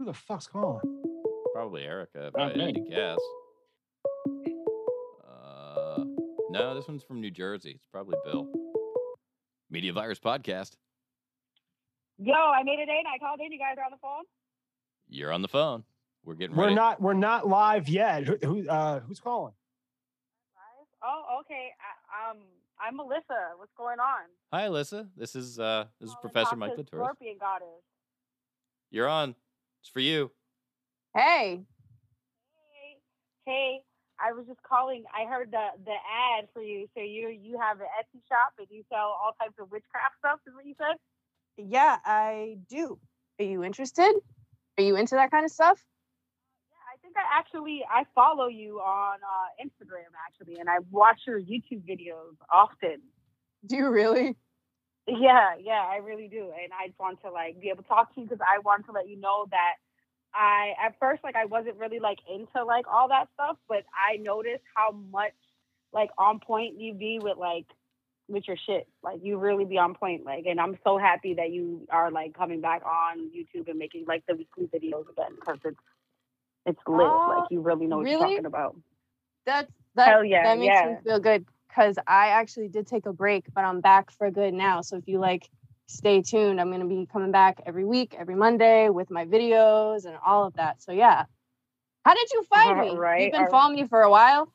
Who the fuck's calling? Probably Erica, if I had to guess. No, this one's from New Jersey. It's probably Bill. Media Virus Podcast. Yo, I made it in. I called in. You guys are on the phone? You're on the phone. We're getting ready. We're not live yet. Who's calling? Oh, okay. I'm Alyssa. What's going on? Hi, Alyssa. This is Professor Michael Taurus. Scorpion Goddess. You're on. It's for you. Hey. I was just calling. I heard the ad for you. So you have an Etsy shop and you sell all types of witchcraft stuff, is what you said? Yeah, I do. Are you interested? Are you into that kind of stuff? Yeah, I think I follow you on Instagram, actually, and I watch your YouTube videos often. Do you really? Yeah, I really do. And I want to, like, be able to talk to you because I want to let you know that I wasn't really, like, into, like, all that stuff, but I noticed how much, like, on point you be with, like, with your shit. Like, you really be on point, like, and I'm so happy that you are, like, coming back on YouTube and making, like, the weekly videos again, because it's lit. Like, you really know what you're talking about. That makes me feel good, because I actually did take a break, but I'm back for good now, so if you, like, stay tuned. I'm going to be coming back every week, every Monday with my videos and all of that. So, yeah. How did you find me? Right. You've been following me for a while?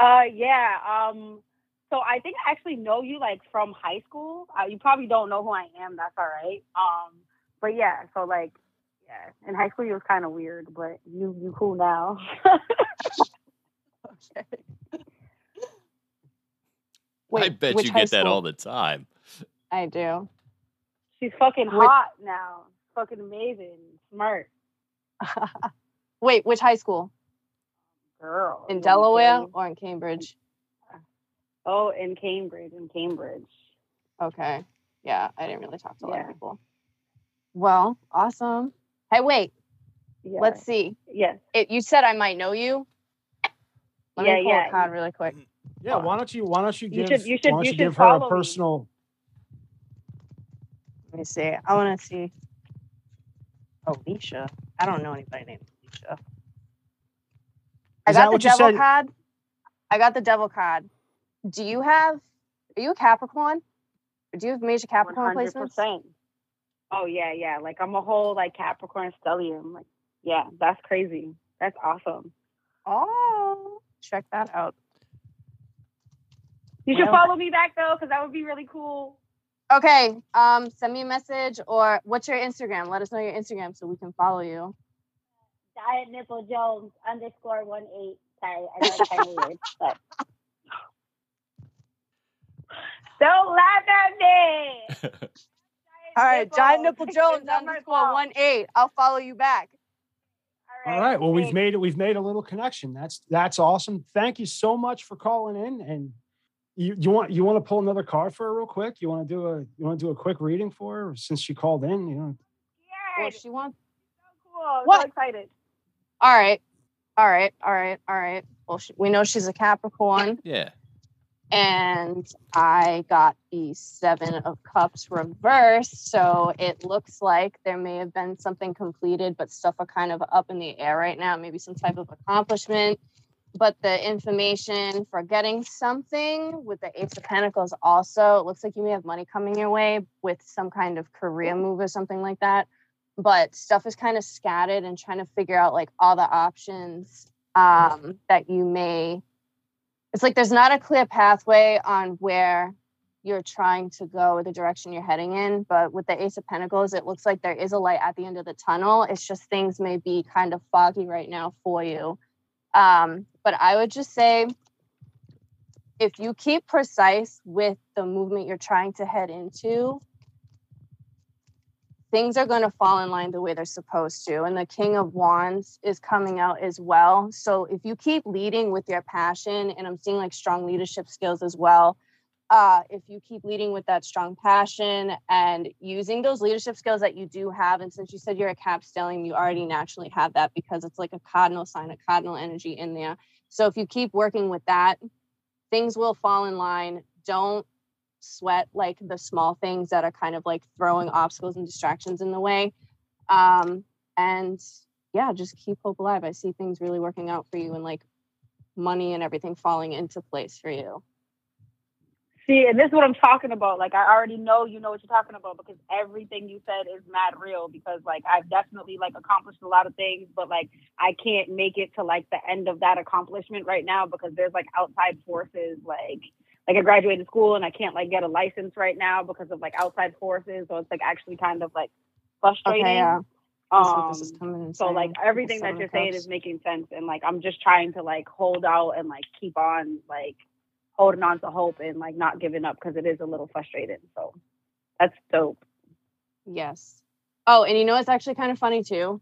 Yeah. So, I think I actually know you, like, from high school. You probably don't know who I am. That's all right. But, yeah. So, like, yeah. In high school, you was kind of weird, but you cool now. Okay. Wait, I bet you get that all the time. I do. She's fucking hot now. Fucking amazing. Smart. Wait, which high school? Girl. In Delaware or in Cambridge? Oh, in Cambridge. Okay. Yeah, I didn't really talk to a lot of people. Well, awesome. Hey, wait. Yeah. Let's see. Yes. You said I might know you. Let me pull a card really quick. Yeah, why don't you give her a personal... Let me see. I want to see Alicia. I don't know anybody named Alicia. I got the devil card. Are you a Capricorn? Do you have major Capricorn 100%. Placements? Oh, yeah. Like, I'm a whole, like, Capricorn stellium. Like, yeah, that's crazy. That's awesome. Oh, check that out. You should follow me back, though, because that would be really cool. Okay, send me a message, or what's your Instagram? Let us know your Instagram so we can follow you. Giant Nipple Jones _18. Sorry, I know it's kind of weird, but don't laugh at me. All right, Giant Nipple Jones _18. I'll follow you back. All right. Well, we've made a little connection. That's awesome. Thank you so much for calling in and. You want to pull another card for her real quick? You want to do a quick reading for her since she called in? Well, she wants. So cool! I'm so excited. All right. Well, we know she's a Capricorn. Yeah. And I got the 7 of Cups reversed, so it looks like there may have been something completed, but stuff are kind of up in the air right now. Maybe some type of accomplishment. But the information for getting something with the 8 of Pentacles also, it looks like you may have money coming your way with some kind of career move or something like that. But stuff is kind of scattered and trying to figure out, like, all the options that you may... It's like there's not a clear pathway on where you're trying to go or the direction you're heading in. But with the 8 of Pentacles, it looks like there is a light at the end of the tunnel. It's just things may be kind of foggy right now for you. But I would just say, if you keep precise with the movement you're trying to head into, things are going to fall in line the way they're supposed to. And the King of Wands is coming out as well. So if you keep leading with your passion, and I'm seeing, like, strong leadership skills as well, if you keep leading with that strong passion and using those leadership skills that you do have, and since you said you're a Cap stellium, you already naturally have that because it's like a cardinal sign, a cardinal energy in there. So if you keep working with that, things will fall in line. Don't sweat, like, the small things that are kind of, like, throwing obstacles and distractions in the way. And yeah, just keep hope alive. I see things really working out for you and like money and everything falling into place for you. See, and this is what I'm talking about. Like, I already know you know what you're talking about because everything you said is mad real because, like, I've definitely, like, accomplished a lot of things, but, like, I can't make it to, like, the end of that accomplishment right now because there's, like, outside forces, like I graduated school and I can't, like, get a license right now because of, like, outside forces. So it's, like, actually kind of, like, frustrating. Okay, yeah. So, like, everything that you're saying is making sense. And, like, I'm just trying to, like, hold out and, like, keep on, like, holding on to hope and like not giving up because it is a little frustrating. So that's dope. Yes. Oh, and you know, it's actually kind of funny too.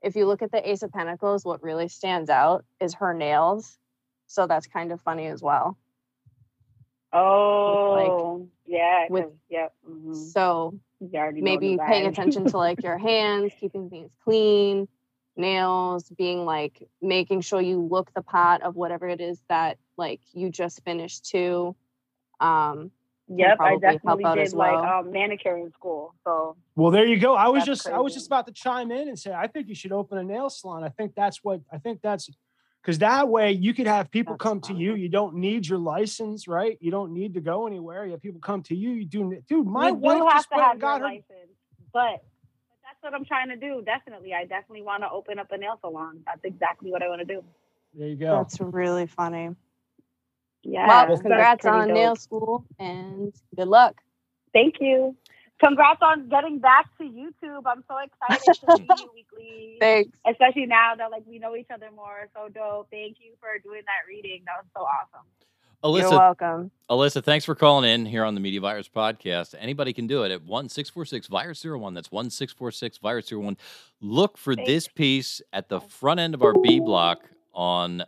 If you look at the Ace of Pentacles, what really stands out is her nails. So that's kind of funny as well. Oh, like, yeah. Yeah. Mm-hmm. So maybe paying attention to like your hands, keeping things clean, nails, being like making sure you look the part of whatever it is that like you just finished too. Yep, I definitely did manicure in school. So well, there you go. I was just about to chime in and say I think you should open a nail salon. I think that's because that way you could have people to you. You don't need your license, right? You don't need to go anywhere. You have people come to you. You do. Dude, my wife just went and got her license, but. That's what I'm trying to do. Definitely. I definitely want to open up a nail salon. That's exactly what I want to do. There you go. That's really funny. Yeah. Well, congrats on nail school and good luck. Thank you. Congrats on getting back to YouTube. I'm so excited to see you weekly. Thanks. Especially now that like we know each other more. So dope. Thank you for doing that reading. That was so awesome. Alyssa, you're welcome. Alyssa, thanks for calling in here on the Media Virus Podcast. Anybody can do it at 1-646-VIRUS-01. That's 1-646-VIRUS-01. Look for this piece at the front end of our B block on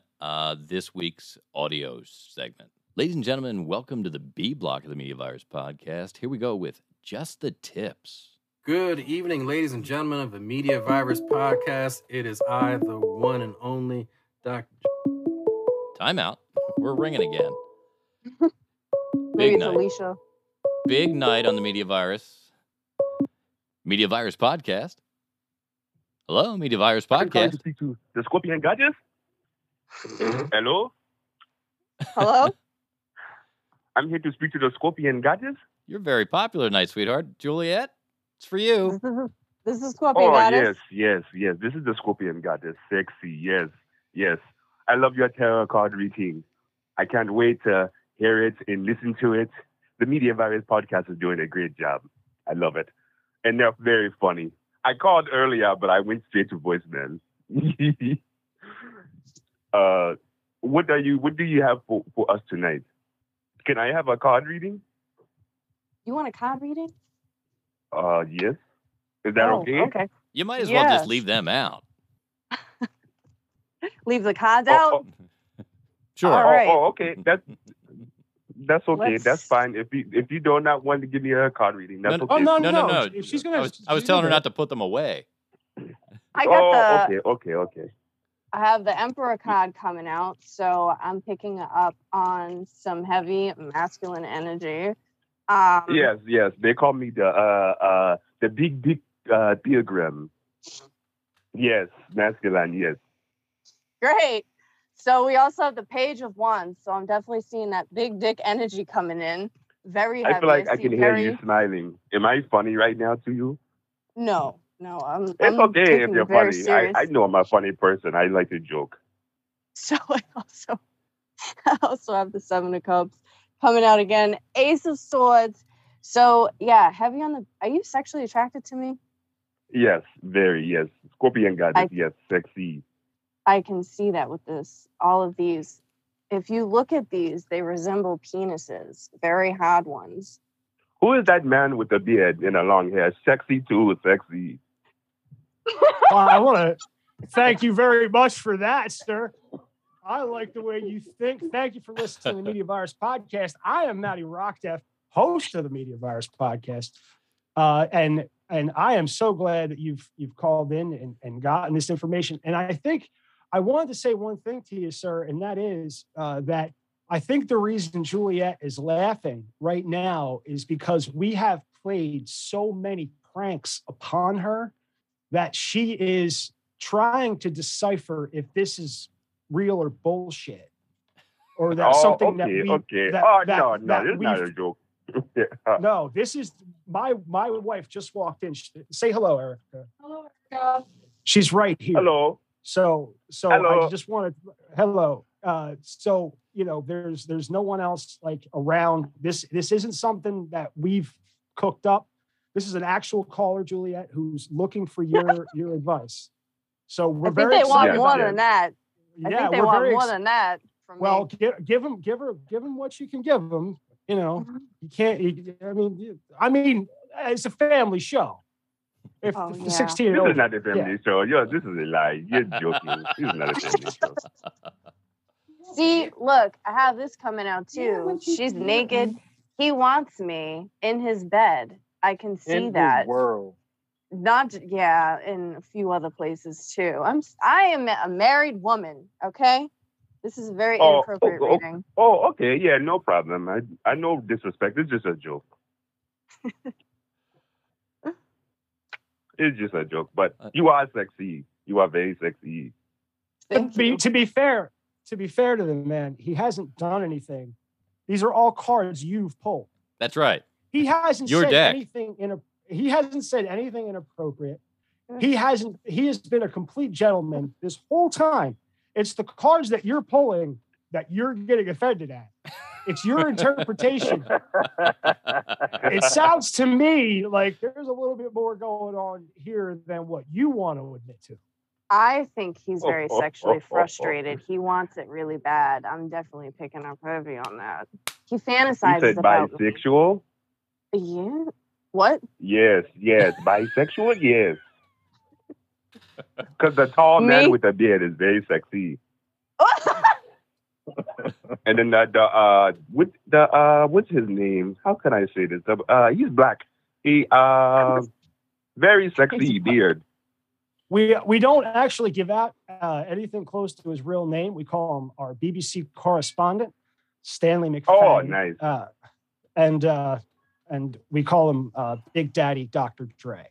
this week's audio segment. Ladies and gentlemen, welcome to the B block of the Media Virus Podcast. Here we go with Just the Tips. Good evening, ladies and gentlemen of the Media Virus Podcast. It is I, the one and only Dr. Time out. We're ringing again. Big night. Alicia. Big night on the Media Virus. Media Virus Podcast. Hello, Media Virus Podcast. To the Scorpion Goddess. Hello? Hello? I'm here to speak to the Scorpion Goddess. You're very popular tonight, sweetheart. Juliet, it's for you. This is Scorpion Goddess. Oh, yes. This is the Scorpion Goddess. Sexy, yes. I love your tarot card routine. I can't wait to hear it and listen to it. The Media Virus Podcast is doing a great job. I love it. And they're very funny. I called earlier, but I went straight to voicemail. What do you have for us tonight? Can I have a card reading? You want a card reading? Yes. Is that okay? Okay. You might as well just leave them out. Leave the cards out? Sure. All right. Okay. That's okay. That's fine. If you do not want to give me a card reading, that's okay. No. She's gonna. I was telling her not to put them away. I got Okay. I have the Emperor card coming out, so I'm picking up on some heavy masculine energy. Yes. They call me the big Pilgrim. Yes, masculine. Yes. Great. So we also have the Page of Wands. So I'm definitely seeing that big dick energy coming in. Very heavy. I feel like I can hear you smiling. Am I funny right now to you? No. It's okay if you're funny. I know I'm a funny person. I like to joke. So I also have the Seven of Cups coming out again. Ace of Swords. So yeah, heavy on the... Are you sexually attracted to me? Yes, very, yes. Scorpion Goddess, yes, sexy. I can see that with this, all of these. If you look at these, they resemble penises, very hard ones. Who is that man with the beard and the long hair? Sexy too, sexy. Well, I want to thank you very much for that, sir. I like the way you think. Thank you for listening to the Media Virus Podcast. I am Maddie Rockdeff, host of the Media Virus Podcast. And I am so glad that you've called in and gotten this information. And I think I wanted to say one thing to you, sir, and that is that I think the reason Juliet is laughing right now is because we have played so many pranks upon her that she is trying to decipher if this is real or bullshit, or that something that, no, it's not a joke. No, this is my wife just walked in. Say hello, Erica. Hello, Erica. She's right here. Hello. So hello. I just wanted hello. So you know, there's no one else like around. This isn't something that we've cooked up. This is an actual caller, Juliet, who's looking for your advice. So we're very. I think they want more than that. Well, give them what you can give them. You know, you can't. I mean, it's a family show. If 16-year-old, this is not a family show. Yo, this is a lie. You're joking. This is not a family show. See, look, I have this coming out too. She's naked. He wants me in his bed. I can see in that. His world. Not in a few other places too. I am a married woman. Okay, this is very inappropriate reading. Oh, okay, yeah, no problem. I know disrespect. It's just a joke. It's just a joke. But you are sexy. You are very sexy. To be fair to the man, he hasn't done anything. These are all cards you've pulled. That's right. He hasn't He hasn't said anything inappropriate. He has been a complete gentleman this whole time. It's the cards that you're pulling that you're getting offended at. It's your interpretation. It sounds to me like there's a little bit more going on here than what you want to admit to. I think he's very sexually frustrated. He wants it really bad. I'm definitely picking up heavy on that. He fantasizes about bisexual? Yeah. What? Yes. Bisexual, yes. Because the tall man with the beard is very sexy. And then what's his name? How can I say this? He's black. He very sexy beard. We don't actually give out anything close to his real name. We call him our BBC correspondent, Stanley McFadden. Oh, nice. And we call him Big Daddy Dr. Dre.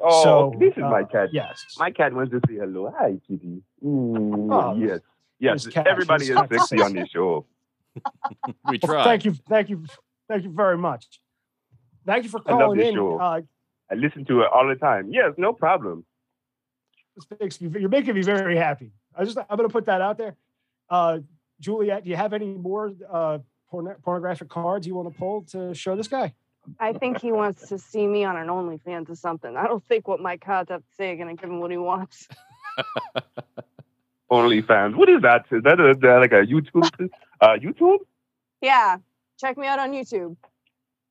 Oh, so, this is my cat. Yes. My cat wants to say hello. Hi, kitty. Ooh, yes. Everybody is sexy on this show. We try. Well, thank you very much. Thank you for calling in. Show. I listen to it all the time. Yes, no problem. You're making me very happy. I'm going to put that out there. Juliet, do you have any more pornographic cards you want to pull to show this guy? I think he wants to see me on an OnlyFans or something. I don't think what my cards have to say are going to give him what he wants. OnlyFans. What is that? Is that like a YouTube? YouTube? Yeah. Check me out on YouTube.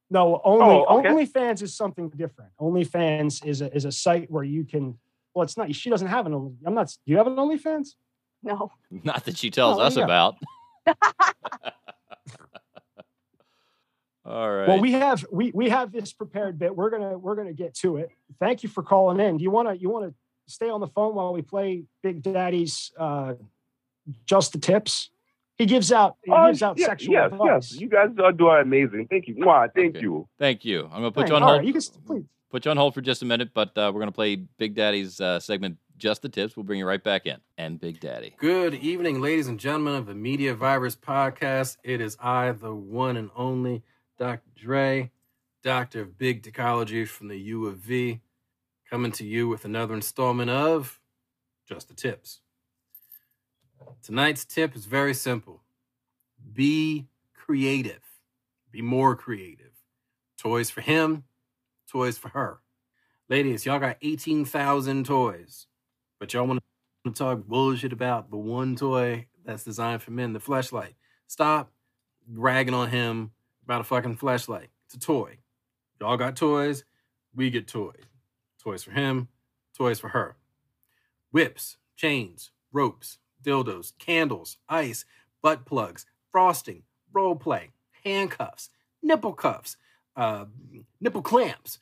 No, OnlyFans is something different. OnlyFans is a site where you can... Well, it's not... She doesn't have an OnlyFans. I'm not... Do you have an OnlyFans? No. Not that she tells us about. All right. Well, we have this prepared bit. We're gonna get to it. Thank you for calling in. Do you wanna stay on the phone while we play Big Daddy's Just the Tips? He gives out sexual advice. Yes. You guys are doing amazing. Thank you. Thank you. Thank you. I'm gonna put you on hold. Right. You can please put you on hold for just a minute, but we're gonna play Big Daddy's segment. Just the Tips. We'll bring you right back in. And Big Daddy. Good evening, ladies and gentlemen of the Media Virus Podcast. It is I, the one and only Dr. Dre, Doctor of Big Decology from the U of V, coming to you with another installment of Just the Tips. Tonight's tip is very simple. Be creative. Be more creative. Toys for him, toys for her. Ladies, y'all got 18,000 toys. But y'all want to talk bullshit about the one toy that's designed for men, the Fleshlight. Stop ragging on him about a fucking Fleshlight. It's a toy. Y'all got toys. We get toys. Toys for him. Toys for her. Whips, chains, ropes, dildos, candles, ice, butt plugs, frosting, role play, handcuffs, nipple cuffs, nipple clamps,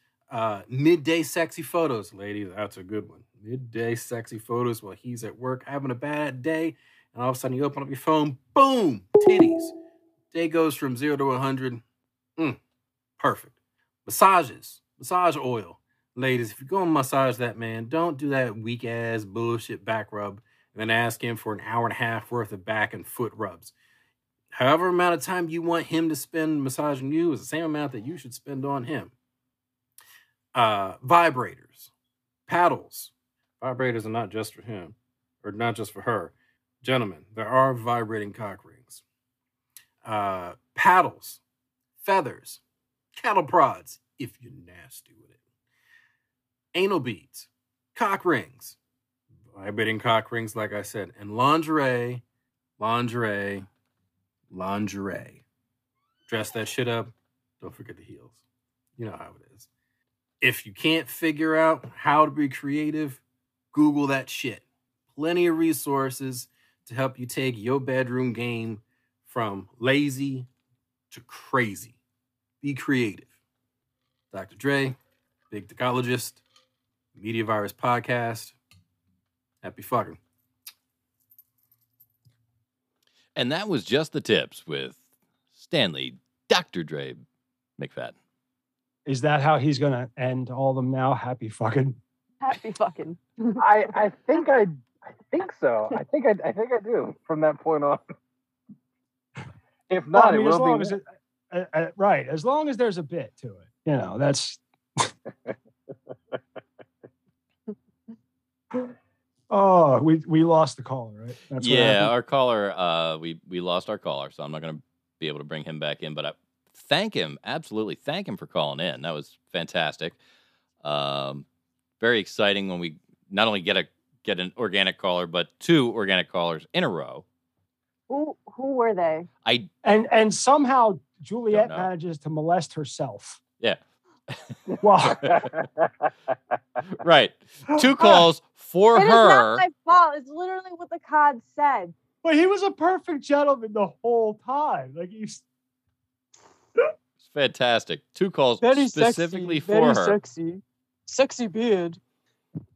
midday sexy photos. Ladies, that's a good one. Midday sexy photos while he's at work having a bad day, and all of a sudden you open up your phone, boom, titties. Day goes from 0 to 100. Perfect. Massages, massage oil, Ladies, if you're going to massage that man, don't do that weak-ass bullshit back rub and then ask him for an hour and a half worth of back and foot rubs. However amount of time you want him to spend massaging you is the same amount that you should spend on him. Vibrators. Paddles. Vibrators are not just for him, or not just for her. Gentlemen, there are vibrating cock rings. Paddles. Feathers. Cattle prods, if you're nasty with it. Anal beads. Cock rings. Vibrating cock rings, like I said. And lingerie. Lingerie. Lingerie. Dress that shit up. Don't forget the heels. You know how it is. If you can't figure out how to be creative, Google that shit. Plenty of resources to help you take your bedroom game from lazy to crazy. Be creative. Dr. Dre, Big Decologist, Media Virus Podcast. Happy fucking. And that was Just the Tips with Stanley, Dr. Dre, McFadden. Is that how he's going to end all of them now? Happy fucking. Happy fucking. I think so. I think I do from that point on. If not, well, I mean, it will be. Right. As long as there's a bit to it. You know, that's. Oh, we lost the caller, right? That's yeah, our caller, we lost our caller, so I'm not going to be able to bring him back in, but I thank him, absolutely thank him for calling in. That was fantastic. Very exciting when we not only get an organic caller, but two organic callers in a row. Who were they? And somehow Juliet manages to molest herself. Yeah. Well, right. Two calls for her. It is not my fault. It's literally what the cod said. But he was a perfect gentleman the whole time. Like he's it's fantastic. Two calls very specifically sexy, for her. Sexy beard.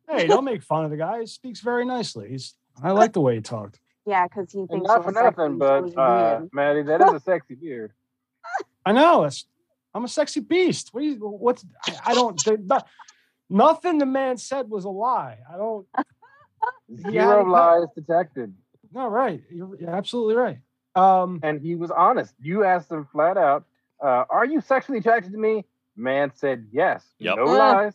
Hey, don't make fun of the guy. He speaks very nicely. I like the way he talked. Yeah, because he thinks not for nothing, but Maddie, that is a sexy beard. I know. I'm a sexy beast. Nothing the man said was a lie. I don't. Zero lies detected. No, right. You're absolutely right. And he was honest. You asked him flat out, "Are you sexually attracted to me?" Man said yes. Yep. No lies.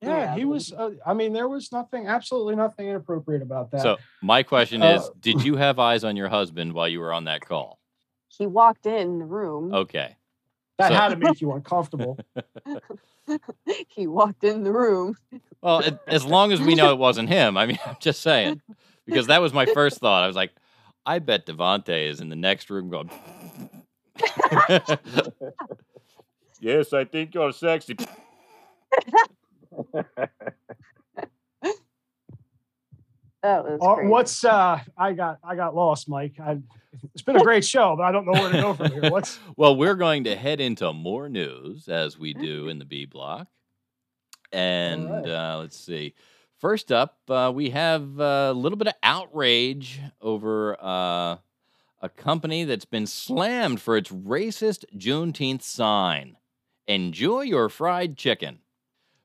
Yeah, he was. I mean, there was nothing, absolutely nothing inappropriate about that. So my question is, did you have eyes on your husband while you were on that call? He walked in the room. Okay. That had to make you uncomfortable. He walked in the room. Well, as long as we know it wasn't him. I mean, I'm just saying. Because that was my first thought. I was like, I bet Devontae is in the next room going... Yes, I think you're sexy. That was crazy. What's I got lost, Mike. It's been a great show, but I don't know where to go from here. Well, we're going to head into more news as we do in the B block, and right. Let's see. First up, we have a little bit of outrage over a company that's been slammed for its racist Juneteenth sign. Enjoy your fried chicken.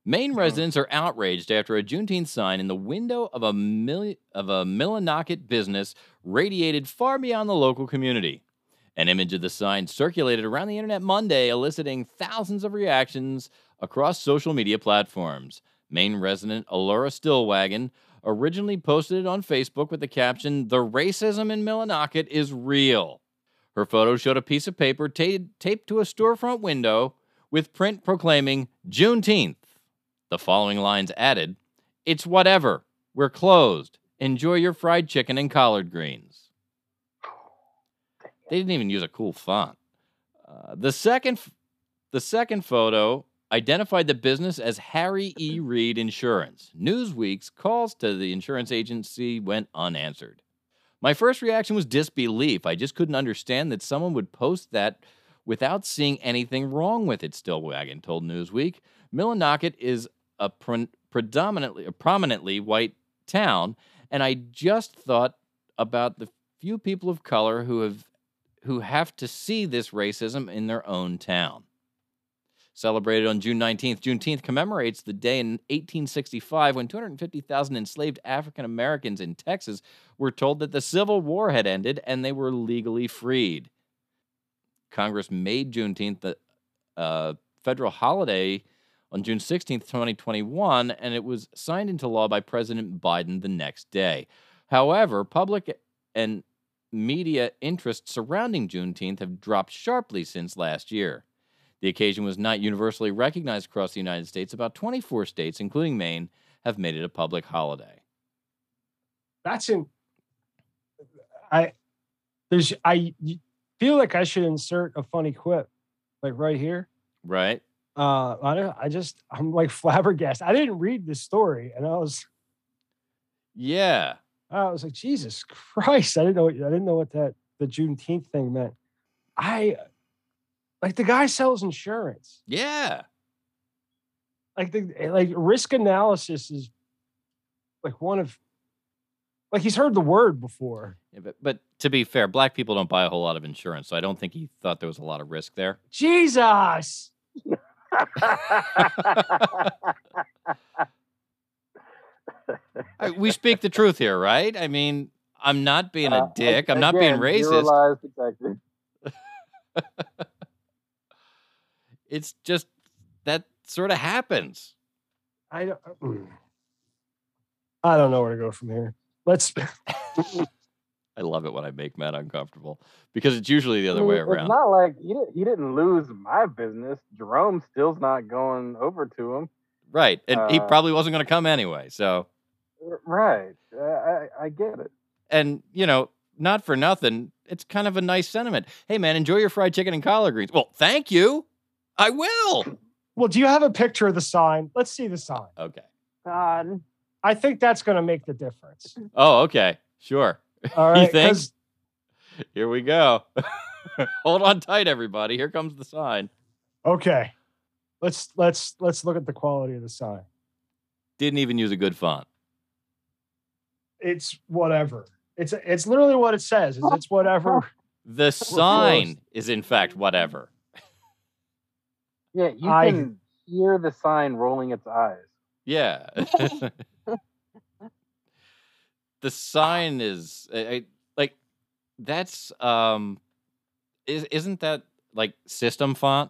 Maine residents are outraged after a Juneteenth sign in the window of a Millinocket business radiated far beyond the local community. An image of the sign circulated around the internet Monday, eliciting thousands of reactions across social media platforms. Maine resident Allura Stillwagon originally posted it on Facebook with the caption, "The racism in Millinocket is real." Her photo showed a piece of paper taped to a storefront window with print proclaiming Juneteenth. The following lines added, "It's whatever. We're closed. Enjoy your fried chicken and collard greens." They didn't even use a cool font. The second photo identified the business as Harry E. Reed Insurance. Newsweek's calls to the insurance agency went unanswered. "My first reaction was disbelief. I just couldn't understand that someone would post that without seeing anything wrong with it," Stillwagon told Newsweek. "Millinocket is a prominently white town, and I just thought about the few people of color who have to see this racism in their own town." Celebrated on June 19th, Juneteenth commemorates the day in 1865 when 250,000 enslaved African Americans in Texas were told that the Civil War had ended and they were legally freed. Congress made Juneteenth the federal holiday on June 16th, 2021, and it was signed into law by President Biden the next day. However, public and media interests surrounding Juneteenth have dropped sharply since last year. The occasion was not universally recognized across the United States. About 24 states, including Maine, have made it a public holiday. I feel like I should insert a funny quip, like right here. Right. I'm like flabbergasted. I didn't read this story, and I was like, Jesus Christ! I didn't know what the Juneteenth thing meant. Like, the guy sells insurance. Yeah. Like risk analysis is like one of, like, he's heard the word before. Yeah, but to be fair, black people don't buy a whole lot of insurance, so I don't think he thought there was a lot of risk there. Jesus. We speak the truth here, right? I mean, I'm not being a dick. I'm not being racist. Exactly. It's just that sort of happens. I don't know where to go from here. I love it when I make Matt uncomfortable because it's usually the other way around. It's not like you didn't lose my business. Jerome still's not going over to him. Right. And he probably wasn't going to come anyway. So. Right. I get it. And, not for nothing. It's kind of a nice sentiment. Hey, man, enjoy your fried chicken and collard greens. Well, thank you. I will. Well, do you have a picture of the sign? Let's see the sign. Okay. God. I think that's going to make the difference. Oh, okay. Sure. All right. You think? Here we go. Hold on tight, everybody. Here comes the sign. Okay. Let's look at the quality of the sign. Didn't even use a good font. It's whatever. It's literally what it says. It's whatever. The sign is, in fact, whatever. Yeah, you can hear the sign rolling its eyes. Yeah. The sign is, like, that's, isn't that, like, system font?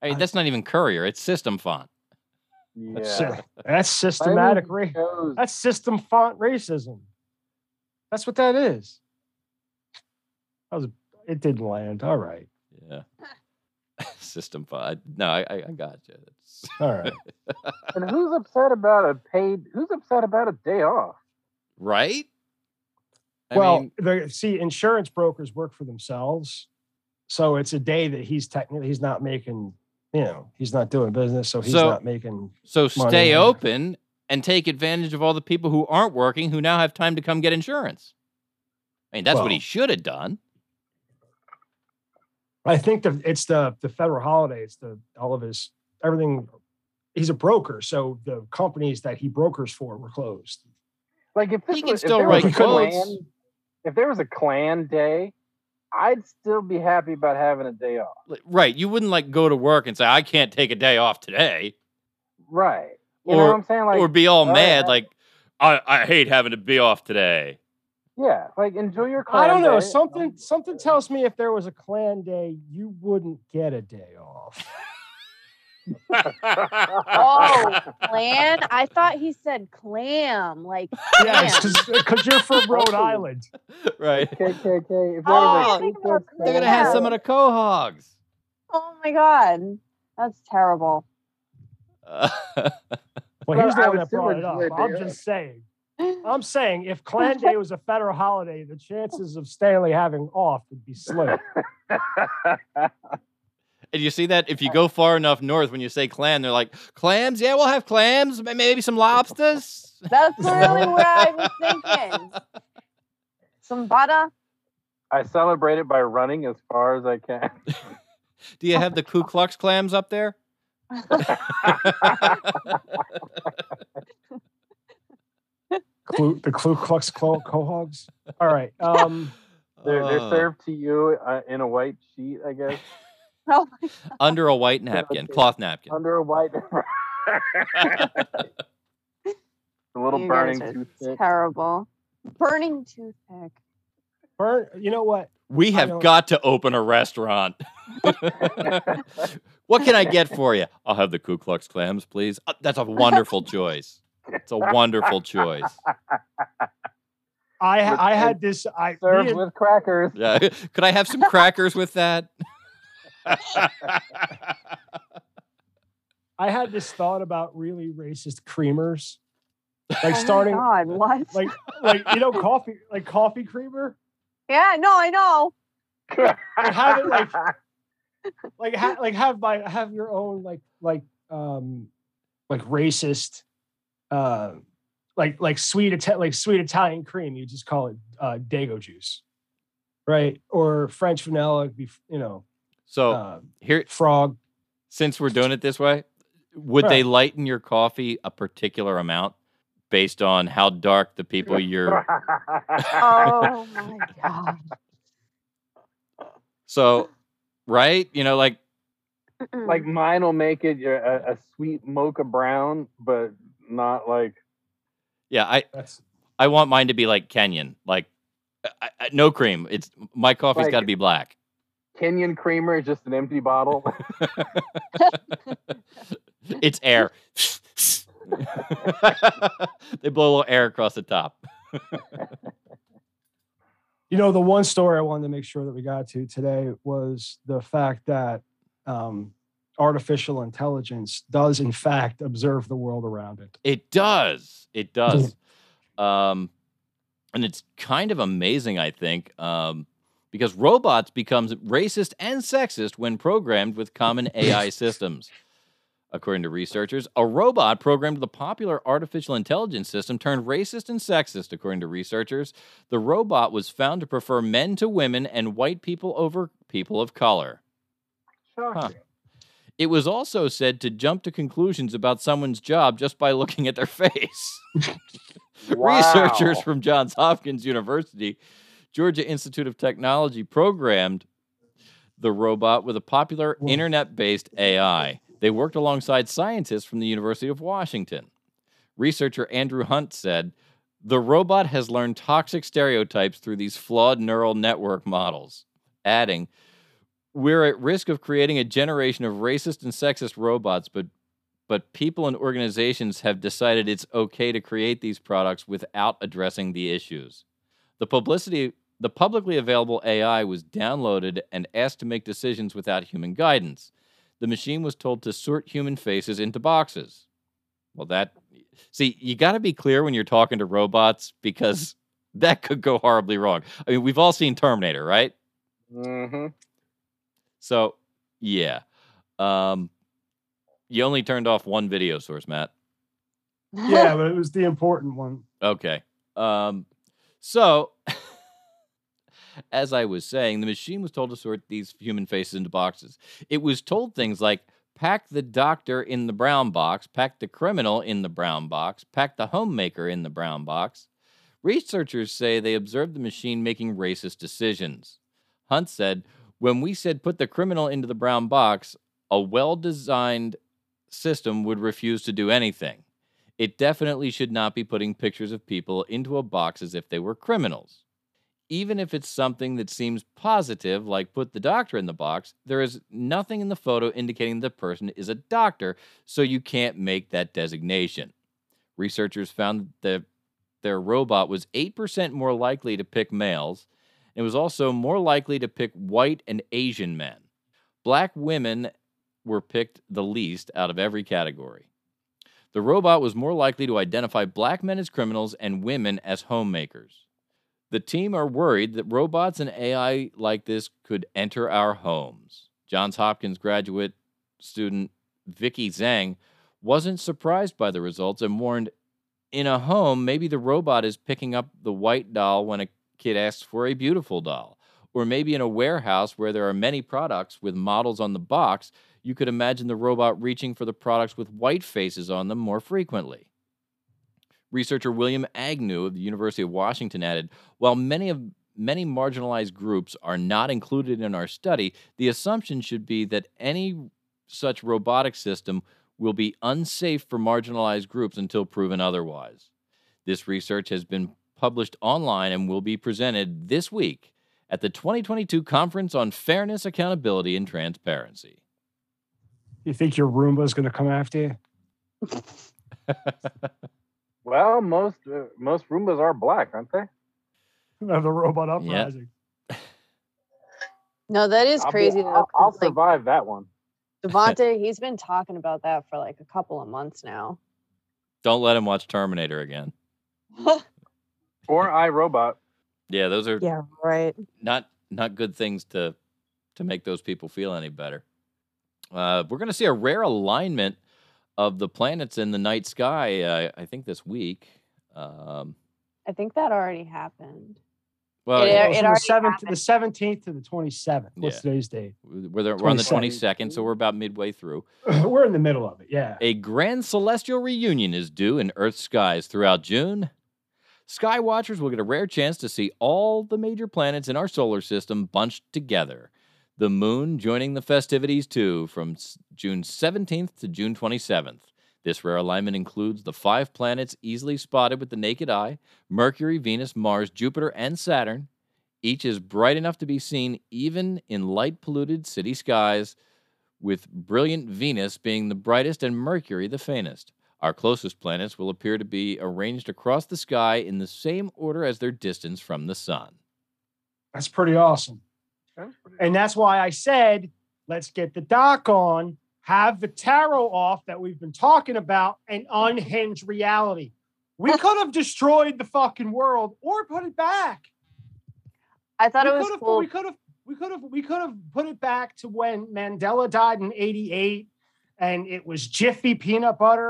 I mean, that's not even Courier. It's system font. Yeah. That's systematic racism. That's system font racism. That's what that is. It didn't land. All right. Yeah. System font. No, I got you. It's... All right. And who's upset about a day off? Right? Insurance brokers work for themselves. So it's a day that he's not making, he's not doing business. So he's not making. So stay open. And take advantage of all the people who aren't working who now have time to come get insurance. I mean, that's what he should have done. I think it's the federal holiday. It's all of his, everything. He's a broker. So the companies that he brokers for were closed. Like if he can still write codes. If there was a Klan day, I'd still be happy about having a day off. Right. You wouldn't like go to work and say, I can't take a day off today. Right. Or, what I'm saying? Like, or be all mad, like, I hate having to be off today. Yeah, like, enjoy your Klan day. I don't know. Something tells me if there was a Klan day, you wouldn't get a day off. Oh, Klan? I thought he said clam. Like, clam. Yeah, because you're from Rhode Island. Right. KKK. They're going to have some of the quahogs. Oh, my God. That's terrible. Well, here's the one that brought it up. I'm just saying. I'm saying if Klan Day was a federal holiday, the chances of Stanley having off would be slim. And you see that if you go far enough north, when you say Klan, they're like, clams? Yeah, we'll have clams. Maybe some lobsters. That's really what I was thinking. Some butter. I celebrate it by running as far as I can. Do you have the Ku Klux clams up there? The Ku Klux Quahogs. All right, they're served to you in a white sheet, I guess. Oh my God. Under a white napkin, cloth napkin. Under a white napkin. A little burning toothpick. Terrible. Burning toothpick. Burn. You know what? We have got to open a restaurant. What can I get for you? I'll have the Ku Klux clams, please. Oh, that's a wonderful choice. It's a wonderful choice. I had this. I served with crackers. Yeah. Could I have some crackers with that? I had this thought about really racist creamers. Like starting, God, what? Like you know, coffee, like coffee creamer. Yeah, no, I know. Like have it like have your own like racist, like sweet Italian cream. You just call it Dago juice, right? Or French vanilla. You know. So here, frog. Since we're doing it this way, would they lighten your coffee a particular amount? Based on how dark the people you're... Oh, my God. So, right? You know, like... Like mine will make it a sweet mocha brown, but not like... Yeah, I want mine to be like Kenyan. Like, no cream. It's my coffee's got to be black. Kenyan creamer is just an empty bottle. It's air. They blow a little air across the top. You know, the one story I wanted to make sure that we got to today was the fact that artificial intelligence does, in fact, observe the world around it. It does. It does. And it's kind of amazing, I think, because robots become racist and sexist when programmed with common AI systems. According to researchers, a robot programmed the popular artificial intelligence system turned racist and sexist. According to researchers, the robot was found to prefer men to women and white people over people of color. Huh. It was also said to jump to conclusions about someone's job just by looking at their face. Wow. Researchers from Johns Hopkins University, Georgia Institute of Technology programmed the robot with a popular internet-based AI. They worked alongside scientists from the University of Washington. Researcher Andrew Hunt said, the robot has learned toxic stereotypes through these flawed neural network models, adding, we're at risk of creating a generation of racist and sexist robots, but people and organizations have decided it's okay to create these products without addressing the issues. The publicly available AI was downloaded and asked to make decisions without human guidance. The machine was told to sort human faces into boxes. Well, you got to be clear when you're talking to robots because that could go horribly wrong. I mean, we've all seen Terminator, right? Mm-hmm. So, yeah. You only turned off one video source, Matt. Yeah, but it was the important one. Okay. So... As I was saying, the machine was told to sort these human faces into boxes. It was told things like, pack the doctor in the brown box, pack the criminal in the brown box, pack the homemaker in the brown box. Researchers say they observed the machine making racist decisions. Hunt said, when we said put the criminal into the brown box, a well-designed system would refuse to do anything. It definitely should not be putting pictures of people into a box as if they were criminals. Even if it's something that seems positive, like put the doctor in the box, there is nothing in the photo indicating the person is a doctor, so you can't make that designation. Researchers found that their robot was 8% more likely to pick males, and was also more likely to pick white and Asian men. Black women were picked the least out of every category. The robot was more likely to identify black men as criminals and women as homemakers. The team are worried that robots and AI like this could enter our homes. Johns Hopkins graduate student Vicky Zhang wasn't surprised by the results and warned, in a home, maybe the robot is picking up the white doll when a kid asks for a beautiful doll. Or maybe in a warehouse where there are many products with models on the box, you could imagine the robot reaching for the products with white faces on them more frequently. Researcher William Agnew of the University of Washington added, while many of many marginalized groups are not included in our study, the assumption should be that any such robotic system will be unsafe for marginalized groups until proven otherwise. This research has been published online and will be presented this week at the 2022 Conference on Fairness, Accountability, and Transparency. You think your Roomba is going to come after you? Well, most Roombas are black, aren't they? Of the robot uprising. Yep. No, that is crazy. I'll survive that one. Devontae, he's been talking about that for like a couple of months now. Don't let him watch Terminator again. Or iRobot. Yeah, those are right. Not good things to make those people feel any better. We're going to see a rare alignment of the planets in the night sky, I think, this week. I think that already happened. Well, the 17th to the 27th. What's today's date? We're on the 22nd, so we're about midway through. We're in the middle of it, yeah. A grand celestial reunion is due in Earth's skies throughout June. Sky watchers will get a rare chance to see all the major planets in our solar system bunched together. The moon joining the festivities, too, from June 17th to June 27th. This rare alignment includes the 5 planets easily spotted with the naked eye, Mercury, Venus, Mars, Jupiter, and Saturn. Each is bright enough to be seen even in light-polluted city skies, with brilliant Venus being the brightest and Mercury the faintest. Our closest planets will appear to be arranged across the sky in the same order as their distance from the sun. That's pretty awesome. And that's why I said, let's get the doc on. Have the tarot off that we've been talking about and unhinge reality. We could have destroyed the fucking world or put it back. I thought it was cool. We could have put it back to when Mandela died in '88, and it was Jiffy peanut butter,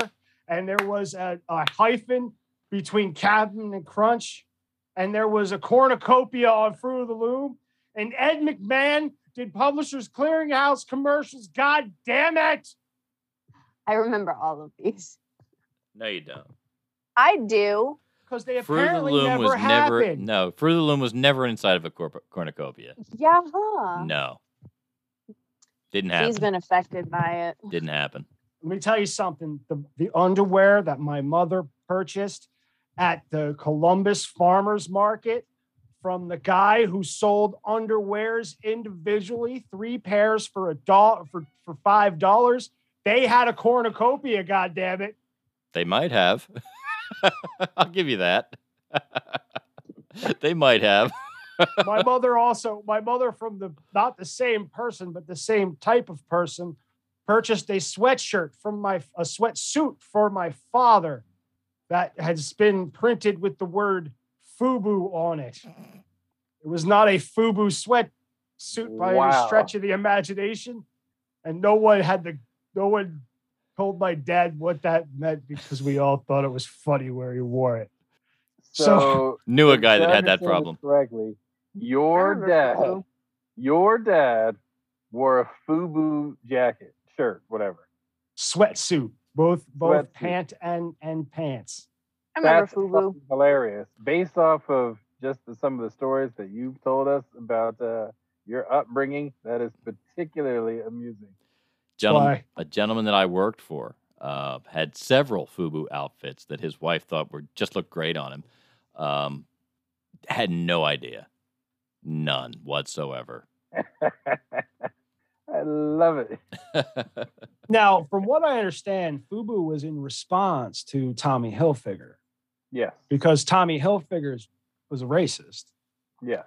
and there was a hyphen between Captain and Crunch, and there was a cornucopia on Fruit of the Loom, and Ed McMahon did Publishers Clearinghouse commercials. God damn it. I remember all of these. No, you don't. I do. Because they apparently never happened. No, Fruit of the Loom was never inside of a cornucopia. Yeah. Huh. No. Didn't happen. He's been affected by it. Didn't happen. Let me tell you something. The underwear that my mother purchased at the Columbus Farmers Market from the guy who sold underwears individually, 3 pairs for for $5. They had a cornucopia, goddammit. They might have. I'll give you that. They might have. My mother from not the same person, but the same type of person, purchased a sweatshirt from a sweatsuit for my father that has been printed with the word FUBU on it. It was not a FUBU sweatsuit by any stretch of the imagination, and no one told my dad what that meant because we all thought it was funny where he wore it. So knew a guy that had that problem. Correctly, your dad wore a FUBU jacket, shirt, whatever, sweatsuit, both sweatsuit. Pant and pants. That's hilarious. Based off of just some of the stories that you've told us about your upbringing, that is particularly amusing. A gentleman that I worked for had several FUBU outfits that his wife thought looked great on him. Had no idea. None whatsoever. I love it. Now, from what I understand, FUBU was in response to Tommy Hilfiger. Yes. Because Tommy Hilfiger was a racist. Yeah.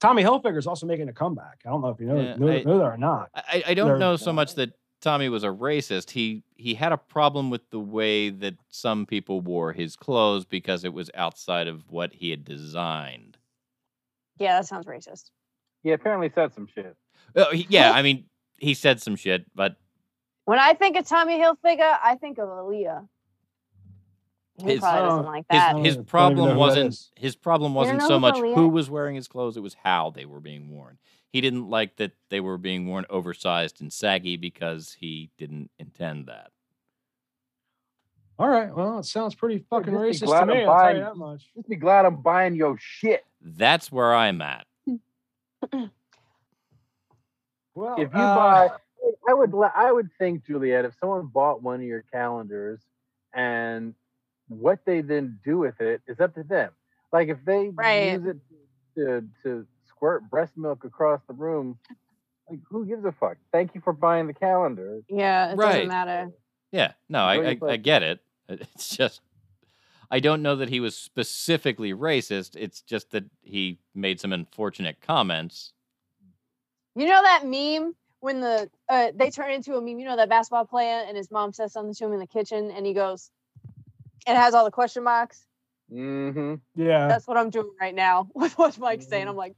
Tommy Hilfiger is also making a comeback. I don't know if you know that or not. I don't know so much that Tommy was a racist. He had a problem with the way that some people wore his clothes because it was outside of what he had designed. Yeah, that sounds racist. He apparently said some shit. Yeah, I mean, he said some shit, but... When I think of Tommy Hilfiger, I think of Aaliyah. He probably doesn't like that. His problem wasn't so much who was wearing his clothes, it was how they were being worn. He didn't like that they were being worn oversized and saggy because he didn't intend that. All right, well, it sounds pretty fucking racist to me, I'll tell you that much. Just be glad I'm buying your shit. That's where I'm at. Well, if you buy, I would think, Juliet, if someone bought one of your calendars, and what they then do with it is up to them. Like if they use it to squirt breast milk across the room, like who gives a fuck? Thank you for buying the calendar. Yeah, it doesn't matter. Yeah, no, I get it. It's just I don't know that he was specifically racist. It's just that he made some unfortunate comments. You know that meme when the they turn into a meme, you know, that basketball player and his mom says something to him in the kitchen and he goes, it has all the question marks. Mm-hmm. Yeah. That's what I'm doing right now with what Mike's saying. I'm like,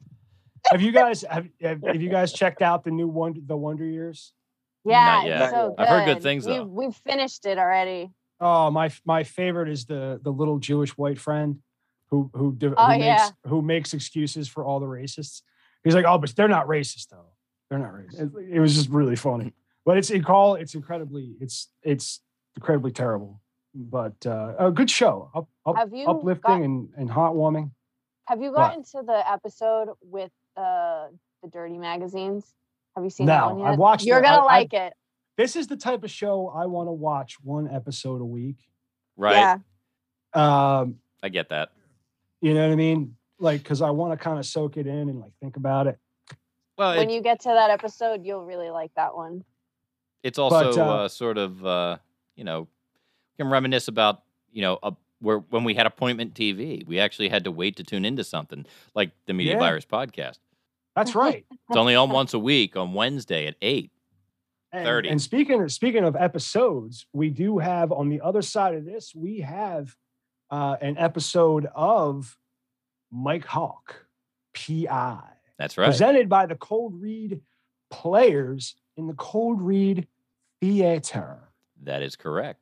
have you guys checked out the new Wonder Years? Yeah, it's so good. I've heard good things though. We've finished it already. Oh, my favorite is the little Jewish white friend who makes excuses for all the racists. He's like, oh, but they're not racist though. They're not racist. It was just really funny, but it's incredibly terrible. But a good show, uplifting and heartwarming. Have you gotten to the episode with the Dirty Magazines? Have you seen that one yet? I've watched. You're gonna like it. This is the type of show I want to watch one episode a week. Right. Yeah. I get that. You know what I mean? Like, because I want to kind of soak it in and like think about it. Well, when you get to that episode, you'll really like that one. It's also we can reminisce about when we had appointment TV, we actually had to wait to tune into something like the Media Virus Podcast. That's right. It's only on once a week on Wednesday at 8:30. And speaking of episodes, we do have on the other side of this, we have an episode of Mike Hawk, P.I. That's right. Presented by the Cold Read Players in the Cold Read Theater. That is correct.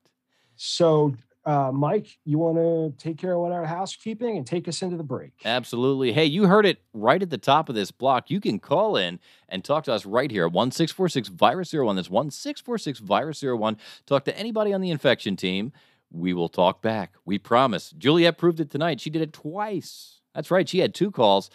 So, Mike, you want to take care of our housekeeping and take us into the break? Absolutely. Hey, you heard it right at the top of this block. You can call in and talk to us right here at 1-646-VIRUS-01. That's 1-646-VIRUS-01. Talk to anybody on the infection team. We will talk back. We promise. Juliet proved it tonight. She did it twice. That's right. She had two calls.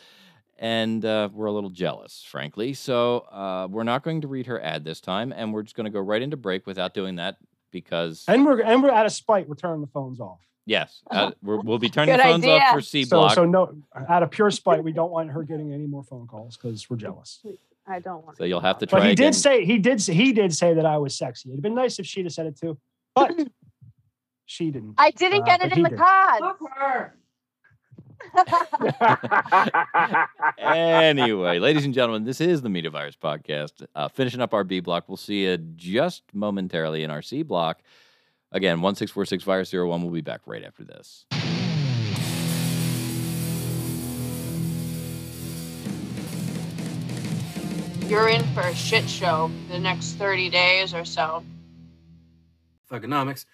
And we're a little jealous, frankly. So we're not going to read her ad this time, and we're just going to go right into break without doing that because. And we're out of spite. We're turning the phones off. Yes, we'll be turning the phones off for C block. So no, out of pure spite, we don't want her getting any more phone calls because we're jealous. I don't want. So you'll have to try. But he again. He did say that I was sexy. It'd been nice if she'd have said it too, but she didn't. I didn't get it in the cards. Fuck her. Anyway, ladies and gentlemen, this is the Media Virus Podcast. Finishing up our B block. We'll see you just momentarily in our C block. Again, 1-646-VIRUS-01. We'll be back right after this. You're in for a shit show the next 30 days or so. Thugonomics.